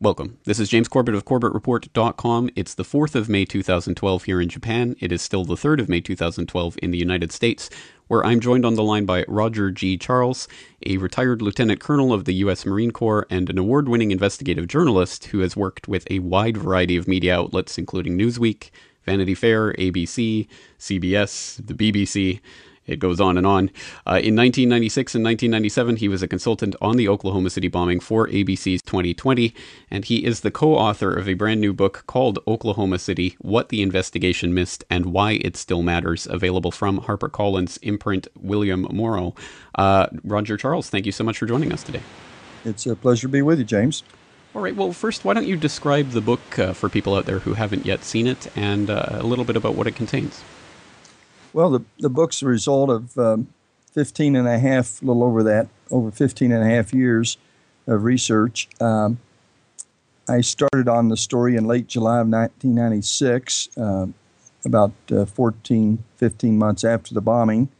Welcome. This is James Corbett of CorbettReport.com. It's the 4th of May 2012 here in Japan. It is still the 3rd of May 2012 in the United States, where I'm joined on the line by Roger G. Charles, a retired lieutenant colonel of the U.S. Marine Corps and an award-winning investigative journalist who has worked with a wide variety of media outlets, including Newsweek, Vanity Fair, ABC, CBS, the BBC. It goes on and on. In 1996 and 1997, he was a consultant on the Oklahoma City bombing for ABC's 20/20, and he is the co-author of a brand new book called Oklahoma City, What the Investigation Missed and Why It Still Matters, available from HarperCollins imprint William Morrow. Roger Charles, thank you so much for joining us today. It's a pleasure to be with you, James. All right. Well, first, why don't you describe the book for people out there who haven't yet seen it, and a little bit about what it contains. Well, the book's the result of 15 and a half years of research. I started on the story in late July of 1996, about 15 months after the bombing,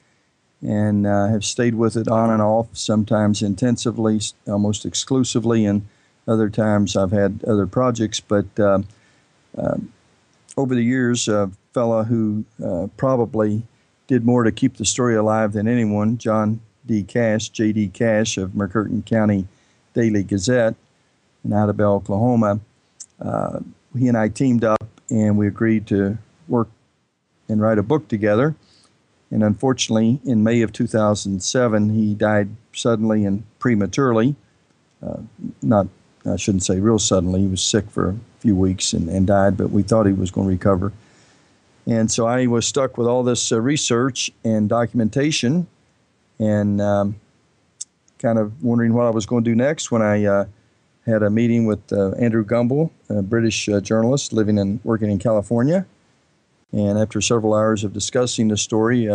and have stayed with it on and off, sometimes intensively, almost exclusively, and other times I've had other projects. But over the years, fellow who probably did more to keep the story alive than anyone, John D. Cash, J.D. Cash of McCurtain County Daily Gazette in Idabel, Oklahoma. He and I teamed up, and we agreed to work and write a book together. And unfortunately, in May of 2007, he died suddenly and prematurely. I shouldn't say real suddenly. He was sick for a few weeks and died, but we thought he was going to recover. And so I was stuck with all this research and documentation and kind of wondering what I was going to do next when I had a meeting with Andrew Gumbel, a British journalist living and working in California. And after several hours of discussing the story,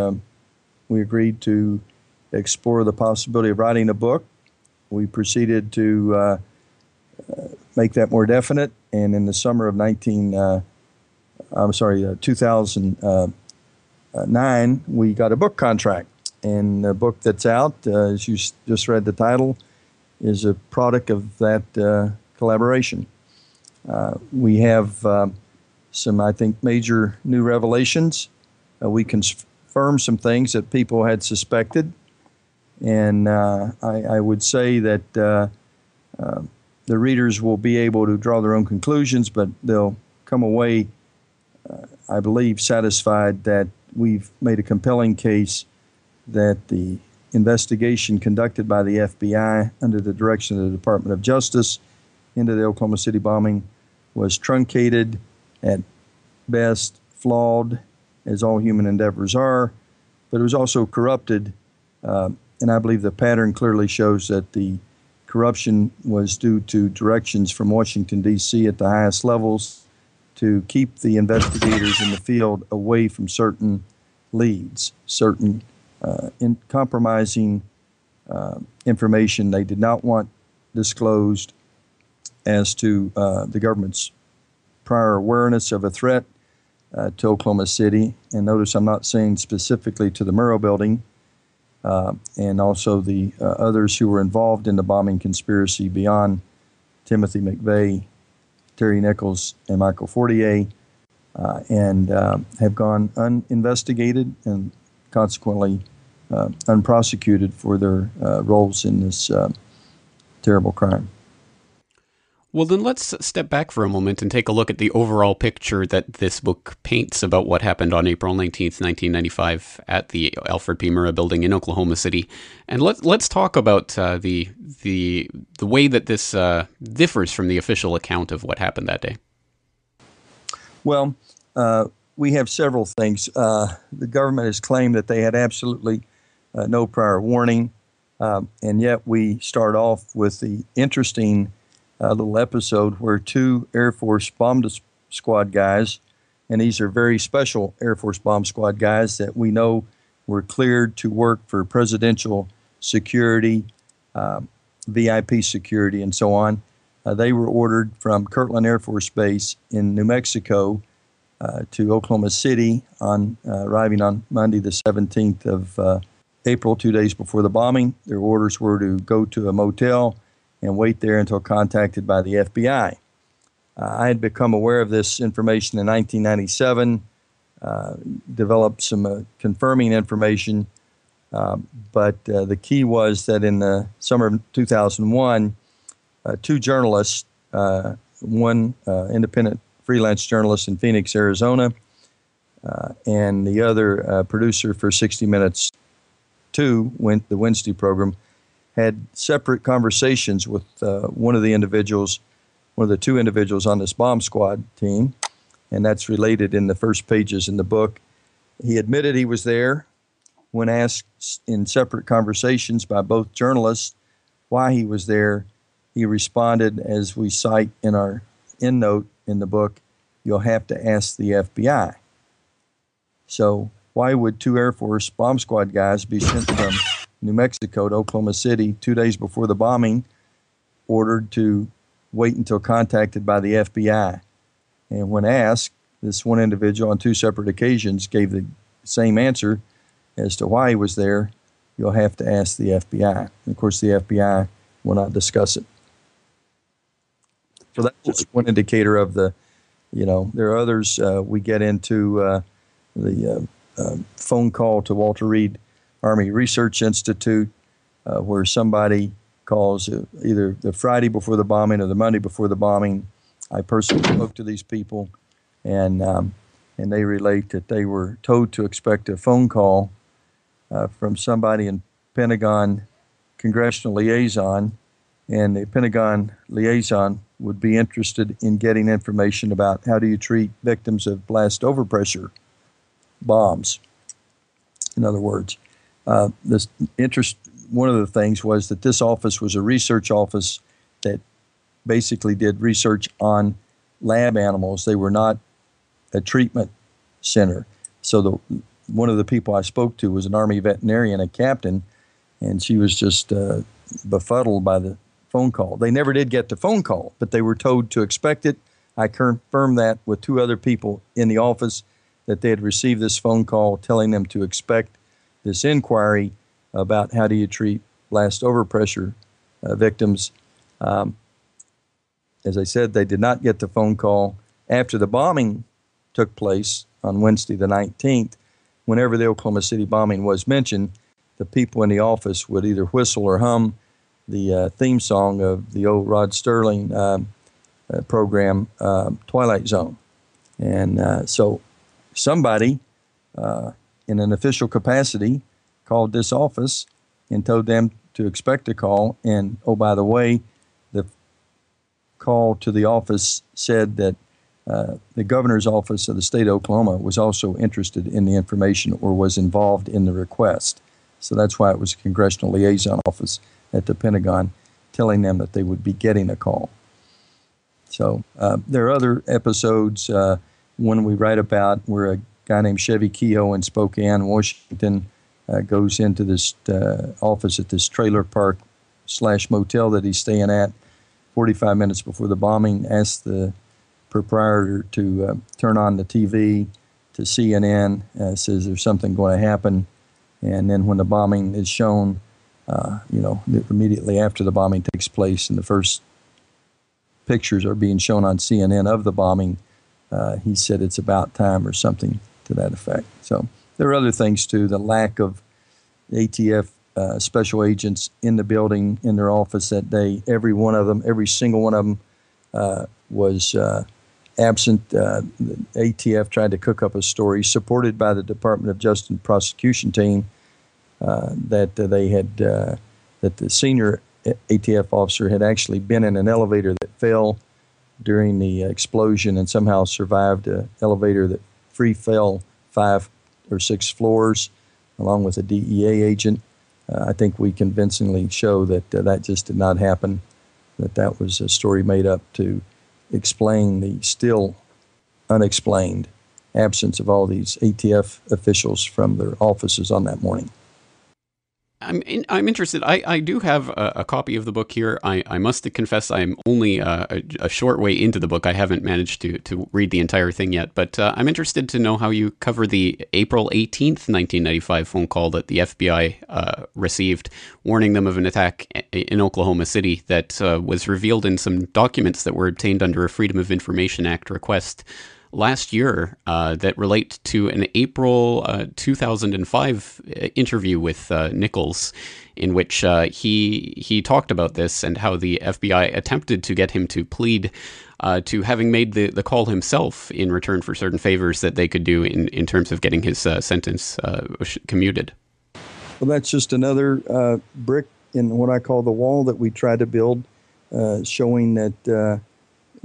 we agreed to explore the possibility of writing a book. We proceeded to make that more definite. And in the summer of 2009, we got a book contract. And the book that's out, as you just read the title, is a product of that collaboration. We have some, I think, major new revelations. We confirmed some things that people had suspected. And I would say that the readers will be able to draw their own conclusions, but they'll come away, I believe, satisfied that we've made a compelling case that the investigation conducted by the FBI under the direction of the Department of Justice into the Oklahoma City bombing was truncated, at best flawed, as all human endeavors are, but it was also corrupted. And I believe the pattern clearly shows that the corruption was due to directions from Washington, D.C. at the highest levels to keep the investigators in the field away from certain leads, certain compromising information they did not want disclosed as to the government's prior awareness of a threat to Oklahoma City. And notice I'm not saying specifically to the Murrah Building and also the others who were involved in the bombing conspiracy beyond Timothy McVeigh, Terry Nichols, and Michael Fortier, and have gone uninvestigated and consequently unprosecuted for their roles in this terrible crime. Well, then let's step back for a moment and take a look at the overall picture that this book paints about what happened on April 19th, 1995 at the Alfred P. Murrah Building in Oklahoma City. And let's talk about the way that this differs from the official account of what happened that day. Well, we have several things. The government has claimed that they had absolutely no prior warning, and yet we start off with the interesting little episode where two Air Force bomb squad guys, and these are very special Air Force bomb squad guys that we know were cleared to work for presidential security, VIP security, and so on. They were ordered from Kirtland Air Force Base in New Mexico to Oklahoma City, arriving on Monday the 17th of April, 2 days before the bombing. Their orders were to go to a motel and wait there until contacted by the FBI. I had become aware of this information in 1997, developed some confirming information, but the key was that in the summer of 2001, two journalists, one independent freelance journalist in Phoenix, Arizona, and the other producer for 60 Minutes 2, the Wednesday program, had separate conversations with one of the two individuals on this bomb squad team, and that's related in the first pages in the book. He admitted he was there when asked in separate conversations by both journalists why he was there. He responded, as we cite in our endnote in the book, "You'll have to ask the FBI." So why would two Air Force bomb squad guys be sent from New Mexico to Oklahoma City 2 days before the bombing, ordered to wait until contacted by the FBI? And when asked, this one individual on two separate occasions gave the same answer as to why he was there: "You'll have to ask the FBI." And of course, the FBI will not discuss it. So that's just one indicator of the, there are others. We get into the phone call to Walter Reed Army Research Institute, where somebody calls either the Friday before the bombing or the Monday before the bombing. I personally spoke to these people, and they relate that they were told to expect a phone call from somebody in Pentagon congressional liaison, and the Pentagon liaison would be interested in getting information about how do you treat victims of blast overpressure bombs. In other words, one of the things was that this office was a research office that basically did research on lab animals. They were not a treatment center. So one of the people I spoke to was an Army veterinarian, a captain, and she was just befuddled by the phone call. They never did get the phone call, but they were told to expect it. I confirmed that with two other people in the office, that they had received this phone call telling them to expect this inquiry about how do you treat blast overpressure victims. As I said, they did not get the phone call. After the bombing took place on Wednesday the 19th, whenever the Oklahoma City bombing was mentioned, the people in the office would either whistle or hum the theme song of the old Rod Sterling program, Twilight Zone. And so somebody in an official capacity called this office and told them to expect a call. And, oh, by the way, the call to the office said that the governor's office of the state of Oklahoma was also interested in the information or was involved in the request. So that's why it was a congressional liaison office at the Pentagon telling them that they would be getting a call. So there are other episodes. One we write about where a guy named Chevy Kehoe in Spokane, Washington, goes into this office at this trailer park / motel that he's staying at 45 minutes before the bombing, asks the proprietor to turn on the TV to CNN, says there's something going to happen. And then when the bombing is shown, immediately after the bombing takes place and the first pictures are being shown on CNN of the bombing, he said it's about time or something to that effect. So there are other things, too. The lack of ATF special agents in the building, in their office that day, every single one of them was absent. The ATF tried to cook up a story supported by the Department of Justice prosecution team that the senior ATF officer had actually been in an elevator that fell during the explosion and somehow survived an elevator that free fell 5 or 6 floors, along with a DEA agent. I think we convincingly show that that just did not happen, that was a story made up to explain the still unexplained absence of all these ATF officials from their offices on that morning. I'm interested. I do have a copy of the book here. I must confess I'm only a short way into the book. I haven't managed to read the entire thing yet, but I'm interested to know how you cover the April 18th, 1995 phone call that the FBI received warning them of an attack in Oklahoma City that was revealed in some documents that were obtained under a Freedom of Information Act request last year that relate to an April 2005 interview with Nichols, in which he talked about this and how the FBI attempted to get him to plead to having made the call himself in return for certain favors that they could do in terms of getting his sentence commuted. Well, that's just another brick in what I call the wall that we try to build, showing that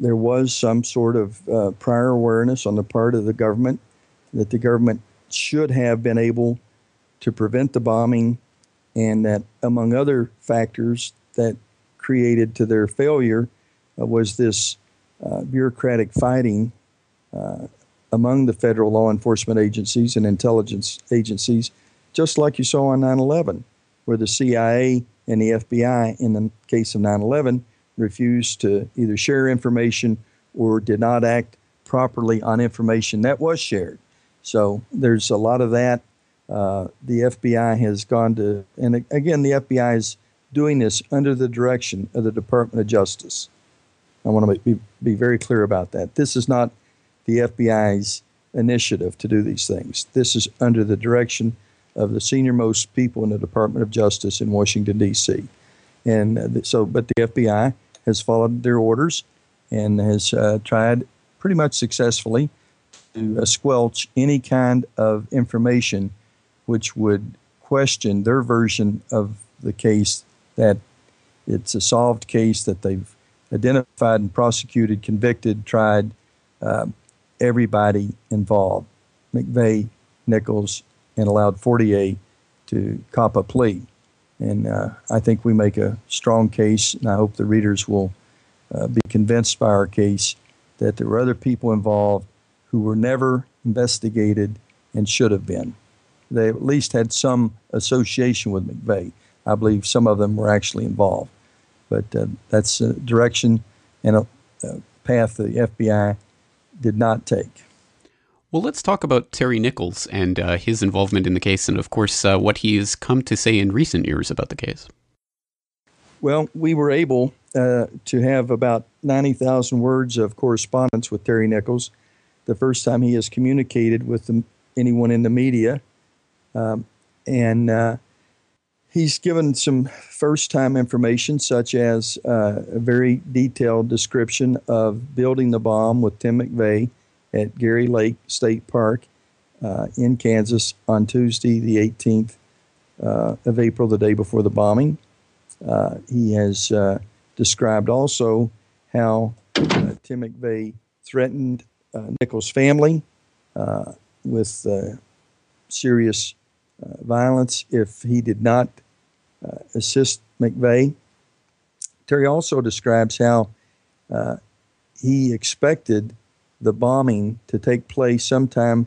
there was some sort of prior awareness on the part of the government that the government should have been able to prevent the bombing, and that, among other factors that created to their failure, was this bureaucratic fighting among the federal law enforcement agencies and intelligence agencies, just like you saw on 9/11, where the CIA and the FBI, in the case of 9/11, refused to either share information or did not act properly on information that was shared. So there's a lot of that. The FBI has gone to, and again, the FBI is doing this under the direction of the Department of Justice. I want to be very clear about that. This is not the FBI's initiative to do these things. This is under the direction of the senior-most people in the Department of Justice in Washington, D.C. And so, but the FBI has followed their orders and has tried pretty much successfully to squelch any kind of information which would question their version of the case, that it's a solved case that they've identified and prosecuted, convicted, tried everybody involved, McVeigh, Nichols, and allowed Fortier to cop a plea. And I think we make a strong case, and I hope the readers will be convinced by our case that there were other people involved who were never investigated and should have been. They at least had some association with McVeigh. I believe some of them were actually involved. But that's a direction and a path the FBI did not take. Well, let's talk about Terry Nichols and his involvement in the case and, of course, what he has come to say in recent years about the case. Well, we were able to have about 90,000 words of correspondence with Terry Nichols, the first time he has communicated with anyone in the media. He's given some first-time information, such as a very detailed description of building the bomb with Tim McVeigh at Gary Lake State Park in Kansas on Tuesday, the 18th of April, the day before the bombing. He has described also how Tim McVeigh threatened Nichols' family with serious violence if he did not assist McVeigh. Terry also describes how he expected the bombing to take place sometime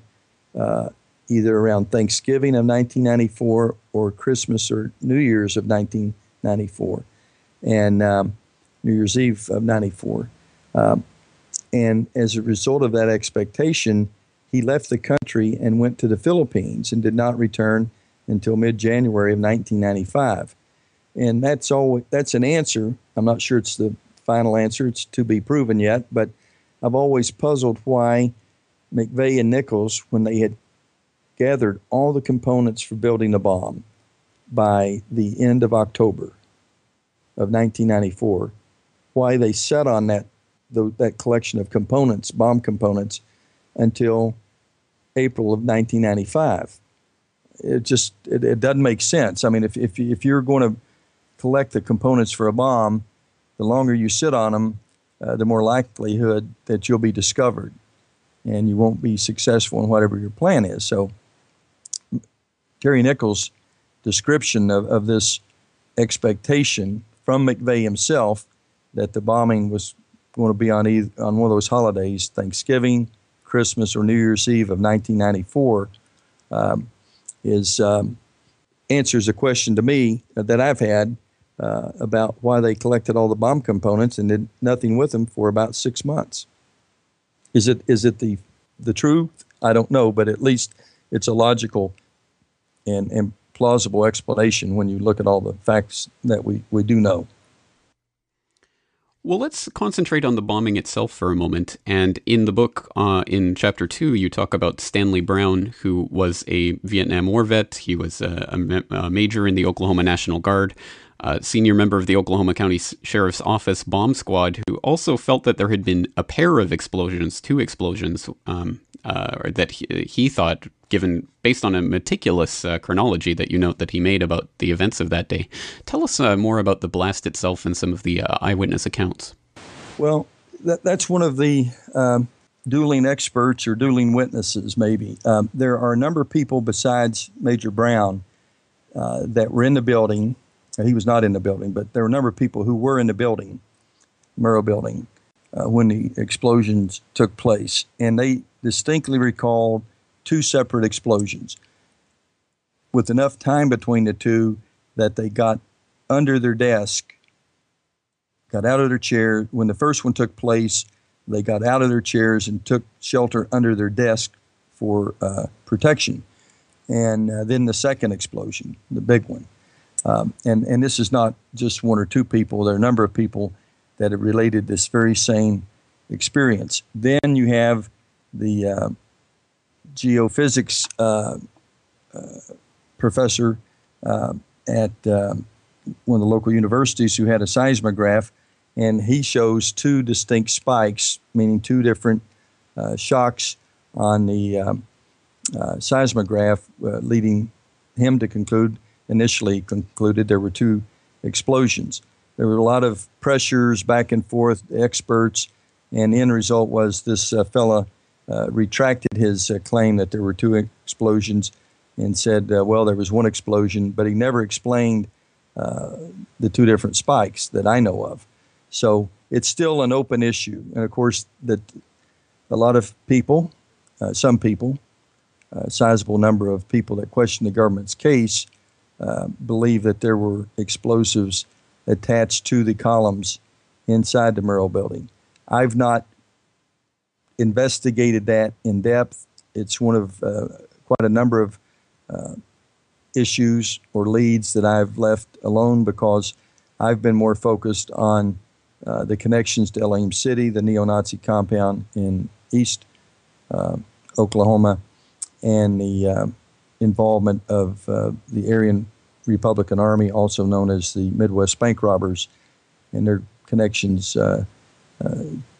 either around Thanksgiving of 1994 or Christmas or New Year's of 1994 and New Year's Eve of 94. And as a result of that expectation, he left the country and went to the Philippines and did not return until mid-January of 1995. And that's an answer. I'm not sure it's the final answer. It's to be proven yet, but I've always puzzled why McVeigh and Nichols, when they had gathered all the components for building the bomb by the end of October of 1994, why they sat on that collection of components, bomb components, until April of 1995. It doesn't make sense. I mean, if you're going to collect the components for a bomb, the longer you sit on them, the more likelihood that you'll be discovered and you won't be successful in whatever your plan is. So Terry Nichols' description of this expectation from McVeigh himself that the bombing was going to be on one of those holidays, Thanksgiving, Christmas, or New Year's Eve of 1994, is answers a question to me that I've had about why they collected all the bomb components and did nothing with them for about 6 months. Is it the truth? I don't know, but at least it's a logical and plausible explanation when you look at all the facts that we do know. Well, let's concentrate on the bombing itself for a moment. And in the book, in Chapter 2, you talk about Stanley Brown, who was a Vietnam War vet. He was a major in the Oklahoma National Guard, senior member of the Oklahoma County Sheriff's Office bomb squad, who also felt that there had been a pair of explosions, two explosions, that he thought, given based on a meticulous chronology that you note that he made about the events of that day. Tell us more about the blast itself and some of the eyewitness accounts. Well, that's one of the dueling experts or dueling witnesses, maybe. There are a number of people besides Major Brown that were in the building. He was not in the building, but there were a number of people who were in the building, Murrah Building, when the explosions took place. And they distinctly recalled two separate explosions with enough time between the two that they got under their desk, got out of their chair. When the first one took place, they got out of their chairs and took shelter under their desk for protection. And then the second explosion, the big one. And this is not just one or two people. There are a number of people that have related this very same experience. Then you have the geophysics professor at one of the local universities who had a seismograph, and he shows two distinct spikes, meaning two different shocks on the seismograph, leading him to concluded there were two explosions. There were a lot of pressures back and forth, experts, and the end result was this fella retracted his claim that there were two explosions and said, well, there was one explosion, but he never explained the two different spikes that I know of. So it's still an open issue. And, of course, that a lot of people, some people, a sizable number of people that question the government's case believe that there were explosives attached to the columns inside the Murrah Building. I've not investigated that in depth. It's one of quite a number of issues or leads that I've left alone because I've been more focused on the connections to Elohim City, the neo-Nazi compound in East Oklahoma, and the involvement of the Aryan Republican Army, also known as the Midwest Bank Robbers, and their connections to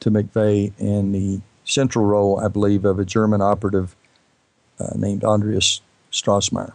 McVeigh, and the central role, I believe, of a German operative named Andreas Strassmeir,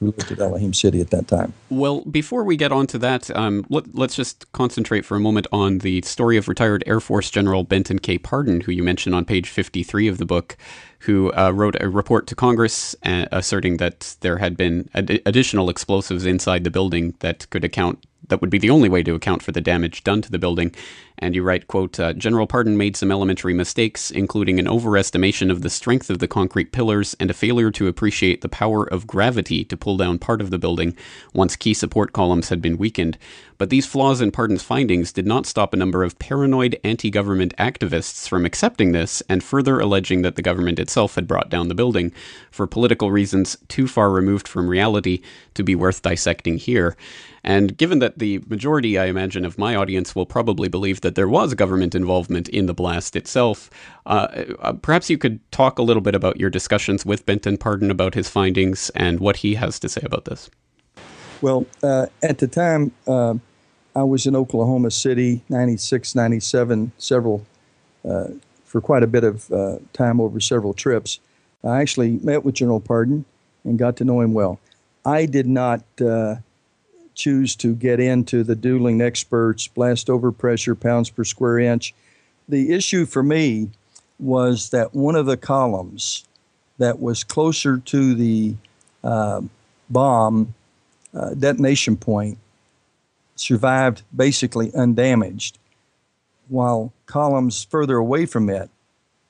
who lived at Elohim City at that time. Well, before we get on to that, let's just concentrate for a moment on the story of retired Air Force General Benton K. Pardon, who you mention on page 53 of the book, who wrote a report to Congress asserting that there had been additional explosives inside the building that would be the only way to account for the damage done to the building. And you write, quote, General Pardon made some elementary mistakes, including an overestimation of the strength of the concrete pillars and a failure to appreciate the power of gravity to pull down part of the building once key support columns had been weakened. But these flaws in Pardon's findings did not stop a number of paranoid anti-government activists from accepting this and further alleging that the government itself had brought down the building for political reasons too far removed from reality to be worth dissecting here. And given that the majority, I imagine, of my audience will probably believe that there was government involvement in the blast itself, perhaps you could talk a little bit about your discussions with Benton Pardon about his findings and what he has to say about this. Well, at the time, I was in Oklahoma City, 96, 97, for quite a bit of time over several trips. I actually met with General Pardon and got to know him well. I did not choose to get into the dueling experts, blast over pressure, pounds per square inch. The issue for me was that one of the columns that was closer to the bomb detonation point survived basically undamaged, while columns further away from it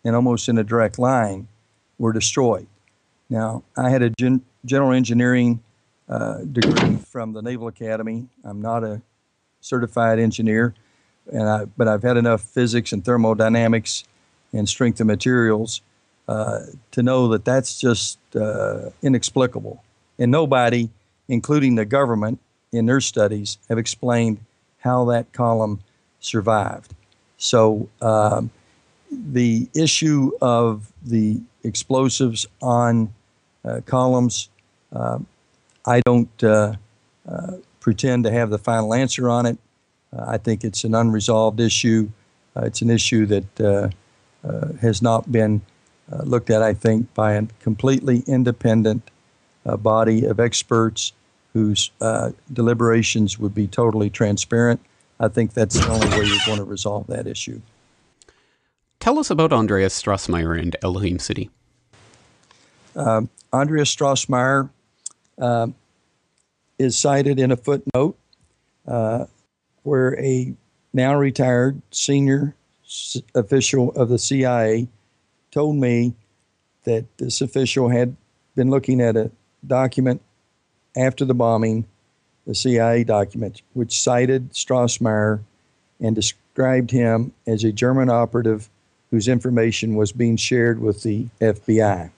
and almost in a direct line were destroyed. Now, I had a general engineering degree from the Naval Academy. I'm not a certified engineer, and but I've had enough physics and thermodynamics and strength of materials to know that that's just inexplicable. And nobody, including the government in their studies, have explained how that column survived. So the issue of the explosives on columns, I don't pretend to have the final answer on it. I think it's an unresolved issue. It's an issue that has not been looked at, I think, by a completely independent body of experts whose deliberations would be totally transparent. I think that's the only way you're going to resolve that issue. Tell us about Andreas Strassmeir and Elohim City. Andreas Strassmeir is cited in a footnote where a now-retired senior official of the CIA told me that this official had been looking at a document after the bombing, the CIA document, which cited Strassmeir and described him as a German operative whose information was being shared with the FBI.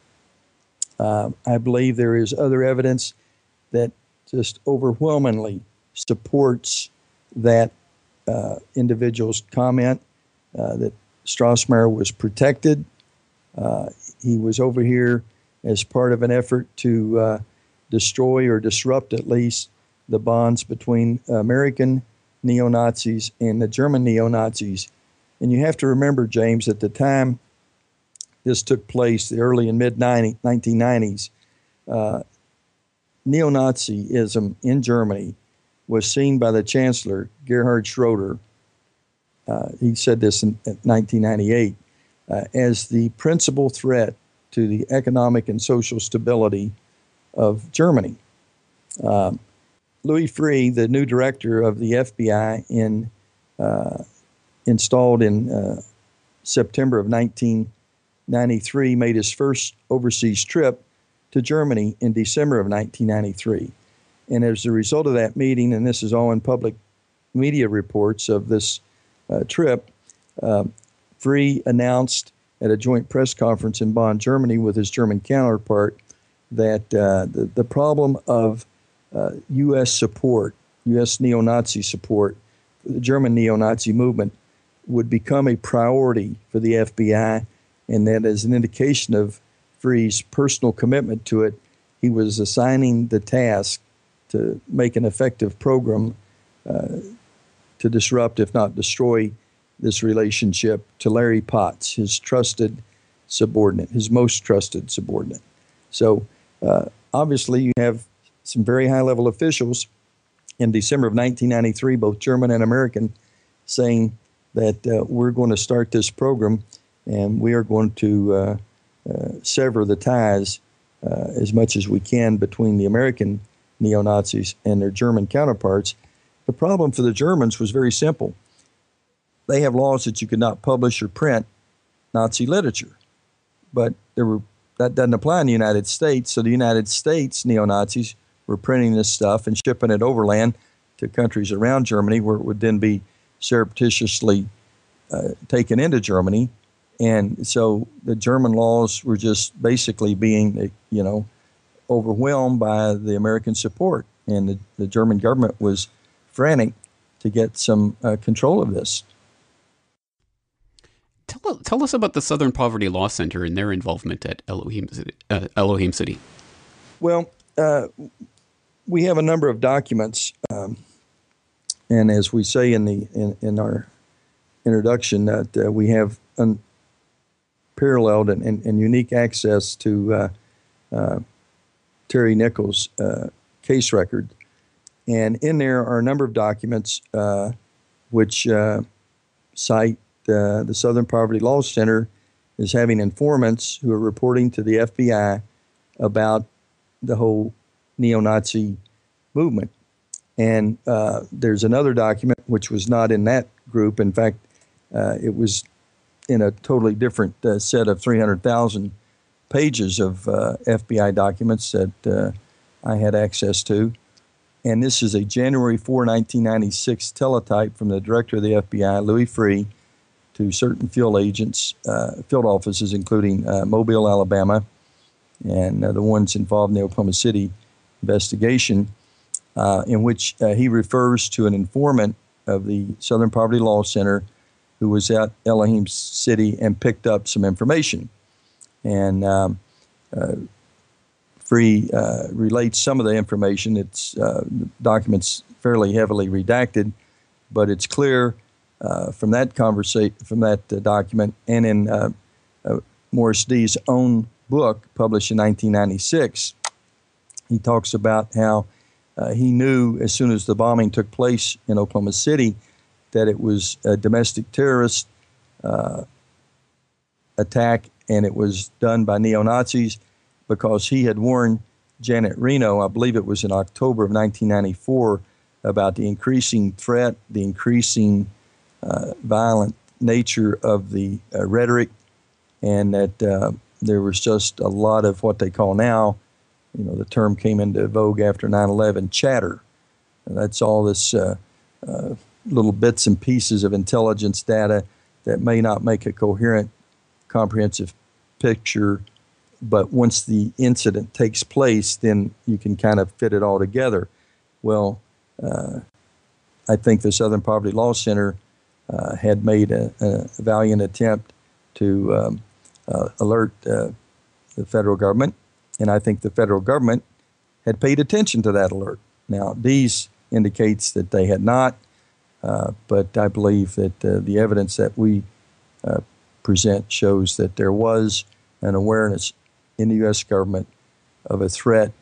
I believe there is other evidence that just overwhelmingly supports that individual's comment that Strassmeir was protected. He was over here as part of an effort to destroy or disrupt, at least, the bonds between American neo-Nazis and the German neo-Nazis. And you have to remember, James, at the time this took place, the early and mid-1990s, neo-Nazism in Germany was seen by the Chancellor, Gerhard Schroeder, he said this in 1998, as the principal threat to the economic and social stability of Germany. Louis Freeh, the new director of the FBI, installed in September of 1993, made his first overseas trip to Germany in December of 1993. And as a result of that meeting, and this is all in public media reports of this trip, Freeh announced at a joint press conference in Bonn, Germany, with his German counterpart, that the problem of U.S. support, U.S. neo-Nazi support, the German neo-Nazi movement would become a priority for the FBI, and that as an indication of Freeh's personal commitment to it, he was assigning the task to make an effective program to disrupt, if not destroy, this relationship to Larry Potts, his trusted subordinate, his most trusted subordinate. So obviously you have some very high-level officials in December of 1993, both German and American, saying that we're going to start this program and we are going to sever the ties as much as we can between the American neo-Nazis and their German counterparts. The problem for the Germans was very simple. They have laws that you could not publish or print Nazi literature, but that doesn't apply in the United States, so the United States neo-Nazis were printing this stuff and shipping it overland to countries around Germany where it would then be surreptitiously taken into Germany. And so the German laws were just basically being, you know, overwhelmed by the American support. And the German government was frantic to get some control of this. Tell us about the Southern Poverty Law Center and their involvement at Elohim City. Well, we have a number of documents, and as we say in our introduction, that we have unparalleled and unique access to Terry Nichols' case record. And in there are a number of documents which cite the Southern Poverty Law Center as having informants who are reporting to the FBI about the whole neo-Nazi movement. And there's another document which was not in that group. In fact, it was in a totally different set of 300,000 pages of FBI documents that I had access to. And this is a January 4, 1996 teletype from the director of the FBI, Louis Freeh, to certain field agents, field offices, including Mobile, Alabama, and the ones involved in the Oklahoma City investigation, in which he refers to an informant of the Southern Poverty Law Center who was at Elohim City and picked up some information. And Freeh relates some of the information. It's the document's fairly heavily redacted, but it's clear from that conversation, from that document, and in Morris D.'s own book published in 1996, he talks about how he knew as soon as the bombing took place in Oklahoma City that it was a domestic terrorist attack, and it was done by neo-Nazis, because he had warned Janet Reno, I believe it was in October of 1994, about the increasing threat, the increasing violent nature of the rhetoric, and that there was just a lot of what they call now, you know, the term came into vogue after 9/11, chatter. And that's all this little bits and pieces of intelligence data that may not make a coherent, comprehensive picture, but once the incident takes place, then you can kind of fit it all together. Well, I think the Southern Poverty Law Center had made a valiant attempt to alert the federal government, and I think the federal government had paid attention to that alert. Now, these indicates that they had not, but I believe that the evidence that we present shows that there was an awareness in the U.S. government of a threat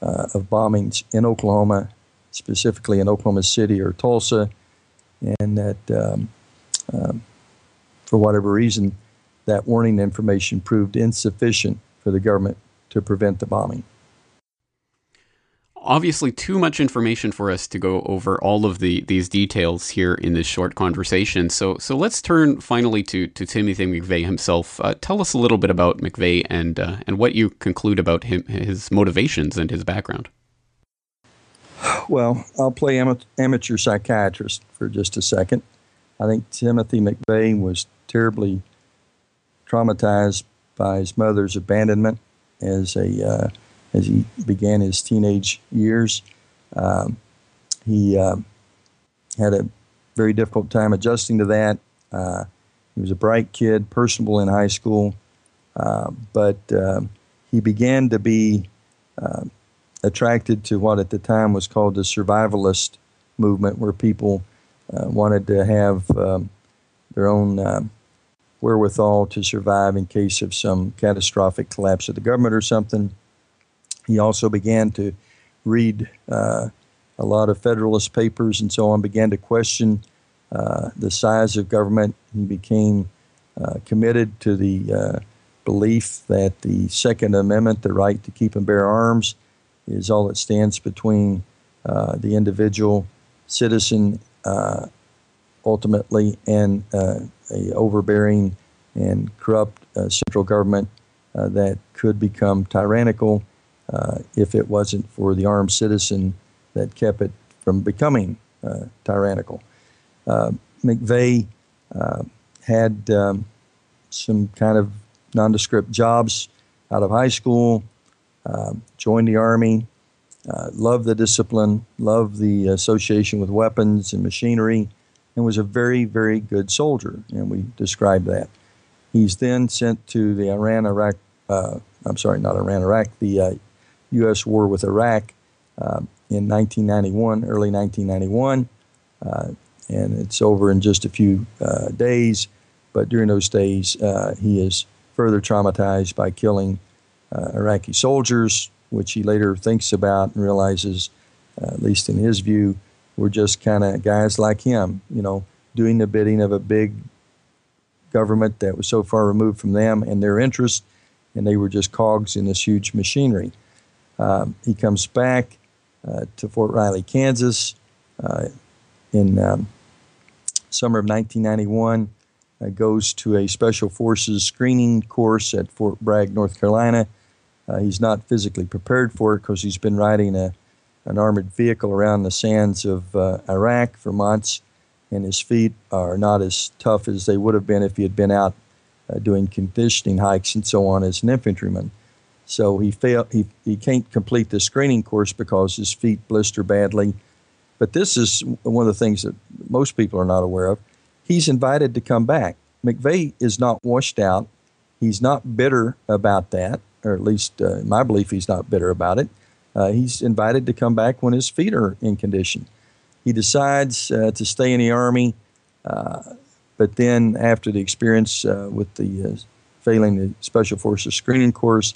of bombings in Oklahoma, specifically in Oklahoma City or Tulsa, and that for whatever reason, that warning information proved insufficient for the government to prevent the bombing. Obviously, too much information for us to go over all of these details here in this short conversation. So let's turn finally to Timothy McVeigh himself. Tell us a little bit about McVeigh and what you conclude about him, his motivations and his background. Well, I'll play amateur psychiatrist for just a second. I think Timothy McVeigh was terribly traumatized by his mother's abandonment as he began his teenage years. He had a very difficult time adjusting to that. He was a bright kid, personable in high school, but he began to be attracted to what at the time was called the survivalist movement, where people wanted to have their own wherewithal to survive in case of some catastrophic collapse of the government or something. He also began to read a lot of Federalist papers and so on, began to question the size of government. He became committed to the belief that the Second Amendment, the right to keep and bear arms, is all that stands between the individual citizen ultimately and a overbearing and corrupt central government that could become tyrannical if it wasn't for the armed citizen that kept it from becoming tyrannical. McVeigh had some kind of nondescript jobs out of high school, joined the Army, loved the discipline, loved the association with weapons and machinery, and was a very, very good soldier, and we describe that. He's then sent to the U.S. war with Iraq in 1991, early 1991, and it's over in just a few days. But during those days, he is further traumatized by killing Iraqi soldiers, which he later thinks about and realizes, at least in his view, were just kind of guys like him, you know, doing the bidding of a big government that was so far removed from them and their interests, and they were just cogs in this huge machinery. He comes back to Fort Riley, Kansas in summer of 1991, goes to a Special Forces screening course at Fort Bragg, North Carolina, He's not physically prepared for it because he's been riding an armored vehicle around the sands of Iraq for months, and his feet are not as tough as they would have been if he had been out doing conditioning hikes and so on as an infantryman. So he can't complete the screening course because his feet blister badly. But this is one of the things that most people are not aware of. He's invited to come back. McVeigh is not washed out. He's not bitter about that, or at least in my belief he's not bitter about it. He's invited to come back when his feet are in condition. He decides to stay in the Army, but then after the experience with the failing the Special Forces screening course,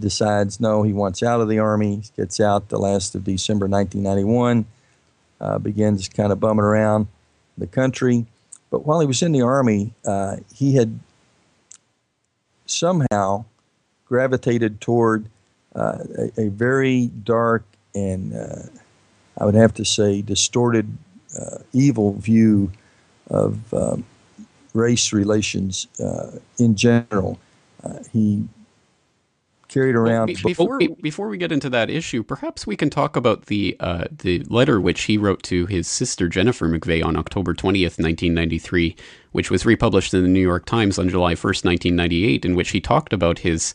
decides, no, he wants out of the Army, gets out the last of December 1991, begins kind of bumming around the country. But while he was in the Army, he had somehow gravitated toward a very dark and, I would have to say, distorted, evil view of race relations in general. He carried around. Before we get into that issue, perhaps we can talk about the letter which he wrote to his sister Jennifer McVeigh on October 20th, 1993, which was republished in the New York Times on July 1st, 1998, in which he talked about his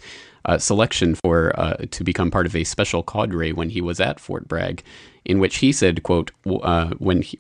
selection for to become part of a special cadre when he was at Fort Bragg, in which he said, quote, when he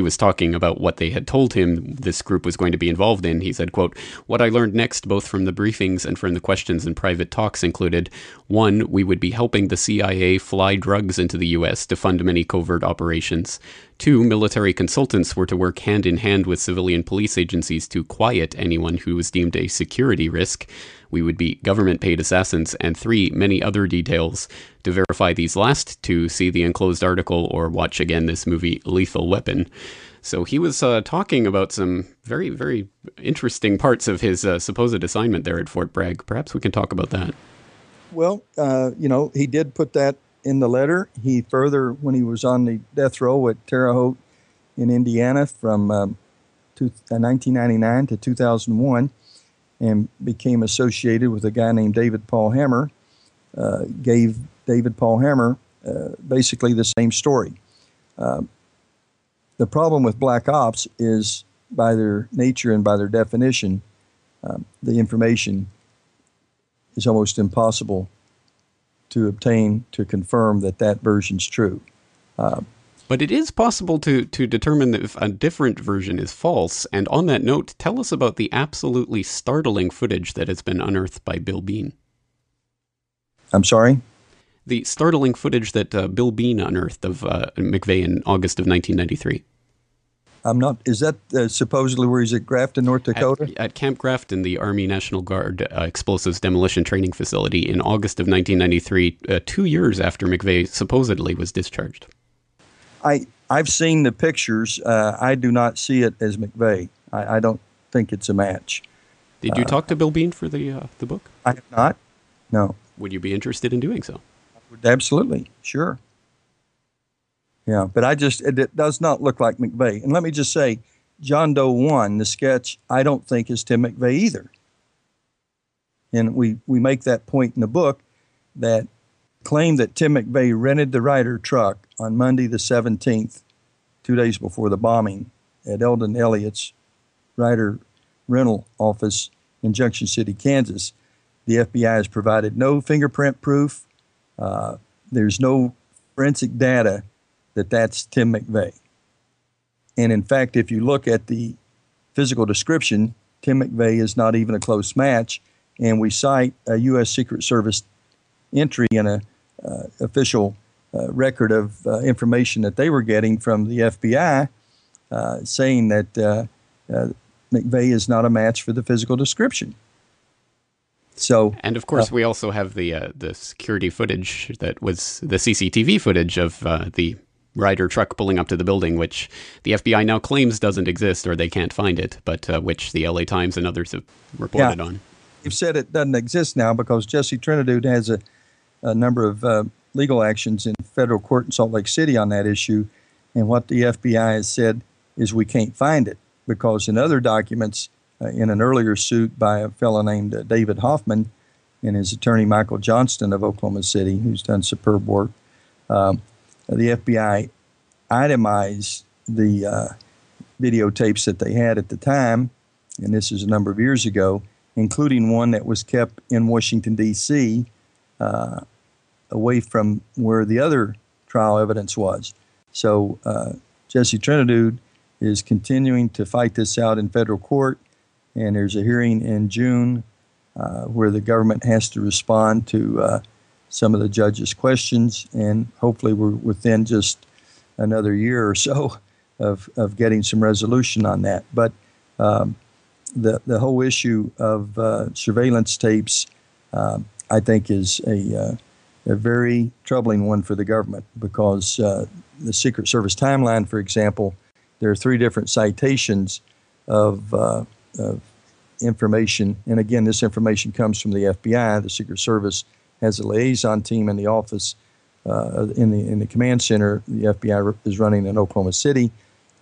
was talking about what they had told him this group was going to be involved in, he said, quote, "What I learned next, both from the briefings and from the questions and private talks, included, one, we would be helping the CIA fly drugs into the U.S. to fund many covert operations. Two, military consultants were to work hand in hand with civilian police agencies to quiet anyone who was deemed a security risk. We would be government-paid assassins. And three, many other details. To verify these last two, see the enclosed article or watch again this movie, Lethal Weapon." So he was talking about some very, very interesting parts of his supposed assignment there at Fort Bragg. Perhaps we can talk about that. Well, you know, he did put that in the letter. He further, when he was on the death row at Terre Haute in Indiana from 1999 to 2001, and became associated with a guy named David Paul Hammer, gave David Paul Hammer basically the same story. The problem with black ops is, by their nature and by their definition, the information is almost impossible to obtain to confirm that that version's true. But it is possible to determine if a different version is false. And on that note, tell us about the absolutely startling footage that has been unearthed by Bill Bean. I'm sorry? The startling footage that Bill Bean unearthed of McVeigh in August of 1993. I'm not. Is that supposedly where he's at Grafton, North Dakota? At Camp Grafton, the Army National Guard Explosives Demolition Training Facility in August of 1993, 2 years after McVeigh supposedly was discharged. I've seen the pictures. I do not see it as McVeigh. I don't think it's a match. Did you talk to Bill Bean for the book? I have not. No. Would you be interested in doing so? Absolutely. Sure. Yeah, but it does not look like McVeigh. And let me just say, John Doe 1, the sketch, I don't think is Tim McVeigh either. And we make that point in the book that claimed that Tim McVeigh rented the Ryder truck on Monday the 17th, 2 days before the bombing, at Eldon Elliott's Ryder rental office in Junction City, Kansas. The FBI has provided no fingerprint proof. There's no forensic data that that's Tim McVeigh. And in fact, if you look at the physical description, Tim McVeigh is not even a close match. And we cite a U.S. Secret Service entry in a official record of information that they were getting from the FBI saying that McVeigh is not a match for the physical description. So, and of course, we also have the security footage that was the CCTV footage of the Ryder truck pulling up to the building, which the FBI now claims doesn't exist or they can't find it, but which the LA Times and others have reported on. You've said it doesn't exist now because Jesse Trinidad has a number of legal actions in federal court in Salt Lake City on that issue. And what the FBI has said is we can't find it because in other documents, in an earlier suit by a fellow named David Hoffman, and his attorney, Michael Johnston of Oklahoma City, who's done superb work, the FBI itemized the videotapes that they had at the time, and this is a number of years ago, including one that was kept in Washington, D.C., away from where the other trial evidence was. So Jesse Trinidad is continuing to fight this out in federal court, and there's a hearing in June where the government has to respond to some of the judges' questions, and hopefully we're within just another year or so of getting some resolution on that. But the whole issue of surveillance tapes, I think, is a very troubling one for the government, because the Secret Service timeline, for example, there are 3 different citations of information. And again, this information comes from the FBI. The Secret Service has a liaison team in the office, in the command center. The FBI is running in Oklahoma City.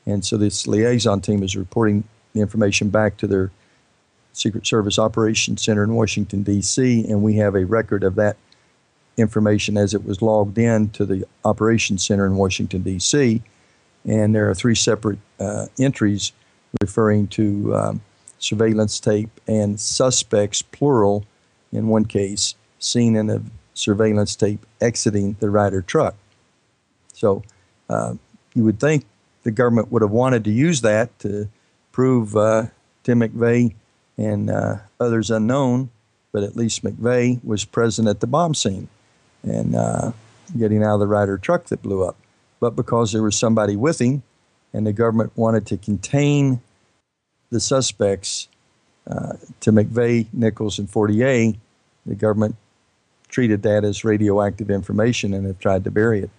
And so this liaison team is reporting the information back to their Secret Service Operations Center in Washington, D.C., and we have a record of that information as it was logged in to the Operations Center in Washington, D.C., and there are 3 separate entries referring to surveillance tape and suspects, plural, in one case, seen in a surveillance tape exiting the Ryder truck. So you would think the government would have wanted to use that to prove Tim McVeigh and others unknown, but at least McVeigh was present at the bomb scene and getting out of the Ryder truck that blew up. But because there was somebody with him and the government wanted to contain the suspects to McVeigh, Nichols, and Fortier, the government treated that as radioactive information and have tried to bury it.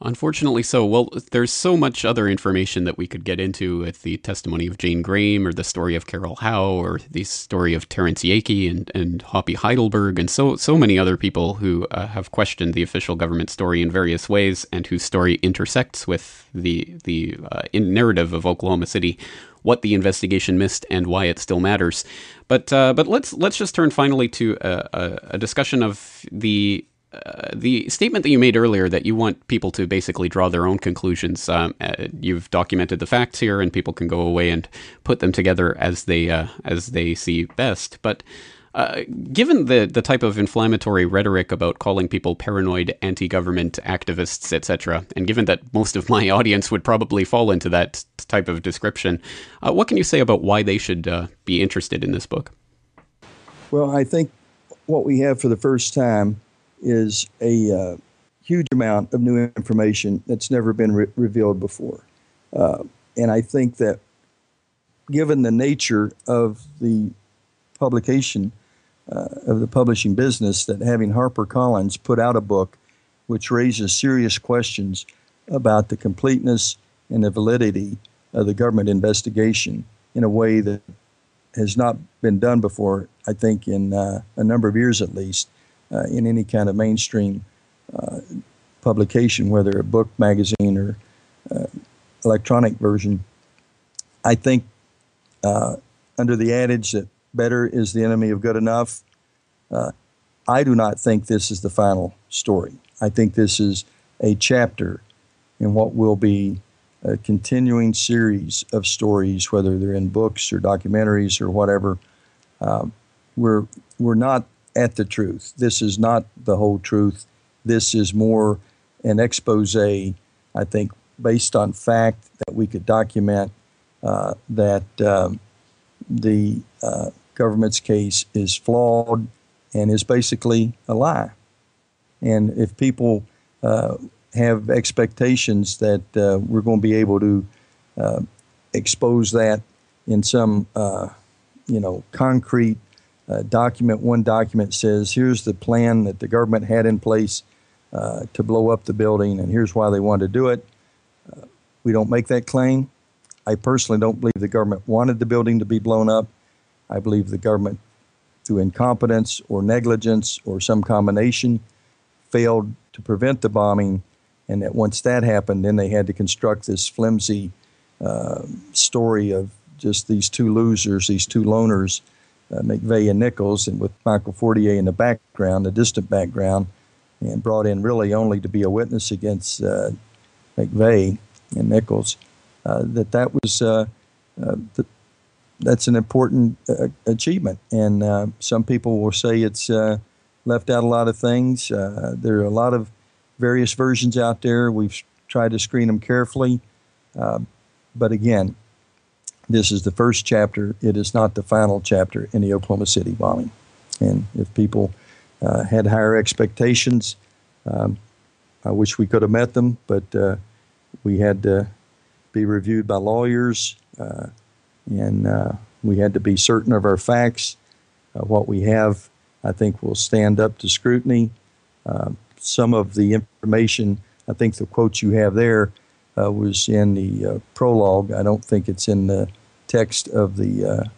Unfortunately so. Well, there's so much other information that we could get into with the testimony of Jane Graham or the story of Carol Howe or the story of Terence Yeackey and Hoppy Heidelberg and so many other people who have questioned the official government story in various ways and whose story intersects with the narrative of Oklahoma City, what the investigation missed and why it still matters. But let's just turn finally to a discussion of the statement that you made earlier that you want people to basically draw their own conclusions. You've documented the facts here, and people can go away and put them together as they see best. But given the type of inflammatory rhetoric about calling people paranoid, anti-government activists, etc., and given that most of my audience would probably fall into that type of description, what can you say about why they should be interested in this book? Well, I think what we have for the first time is a huge amount of new information that's never been revealed before. And I think that given the nature of the publication, of the publishing business, that having HarperCollins put out a book which raises serious questions about the completeness and the validity of the government investigation in a way that has not been done before, I think in a number of years at least, in any kind of mainstream publication, whether a book, magazine, or electronic version. I think under the adage that better is the enemy of good enough, I do not think this is the final story. I think this is a chapter in what will be a continuing series of stories, whether they're in books or documentaries or whatever. We're not at the truth. This is not the whole truth. This is more an expose, I think, based on fact that we could document that the government's case is flawed and is basically a lie. And if people have expectations that we're going to be able to expose that in some, concrete document, one document says, here's the plan that the government had in place to blow up the building, and here's why they wanted to do it. We don't make that claim. I personally don't believe the government wanted the building to be blown up. I believe the government, through incompetence or negligence or some combination, failed to prevent the bombing, and that once that happened, then they had to construct this flimsy story of just these 2 losers, these 2 loners, McVeigh and Nichols, and with Michael Fortier in the background, a distant background, and brought in really only to be a witness against McVeigh and Nichols, that's an important achievement. And some people will say it's left out a lot of things. There are a lot of various versions out there. We've tried to screen them carefully. But again, this is the first chapter. It is not the final chapter in the Oklahoma City bombing. And if people had higher expectations, I wish we could have met them, but we had to be reviewed by lawyers, and we had to be certain of our facts. What we have, I think, will stand up to scrutiny. Some of the information, I think the quotes you have there was in the prologue. I don't think it's in the text of the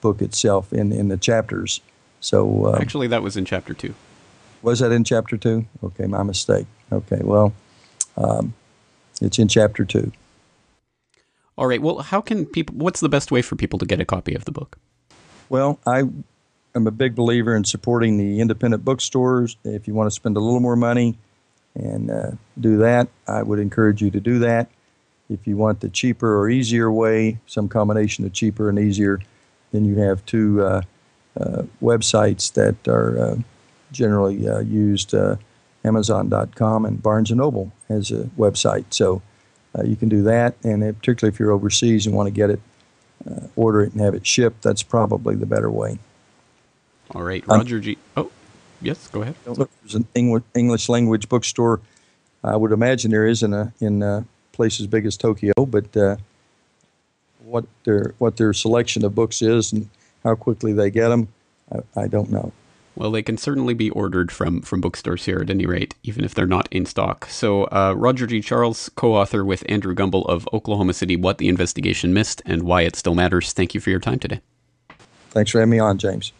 book itself, in the chapters. So actually, that was in Chapter 2. Was that in Chapter 2? Okay, my mistake. Okay, well, it's in Chapter 2. All right. Well, how can people? What's the best way for people to get a copy of the book? Well, I am a big believer in supporting the independent bookstores. If you want to spend a little more money and do that, I would encourage you to do that. If you want the cheaper or easier way, some combination of cheaper and easier, then you have two websites that are generally used. Amazon.com and Barnes & Noble has a website. So. You can do that, and particularly if you're overseas and want to get it, order it and have it shipped, that's probably the better way. All right. Roger G. Oh, yes, go ahead. There's an English language bookstore. I would imagine there is in places big as Tokyo, but what their selection of books is and how quickly they get them, I don't know. Well, they can certainly be ordered from bookstores here at any rate, even if they're not in stock. So Roger G. Charles, co-author with Andrew Gumbel of Oklahoma City, What the Investigation Missed and Why It Still Matters. Thank you for your time today. Thanks for having me on, James.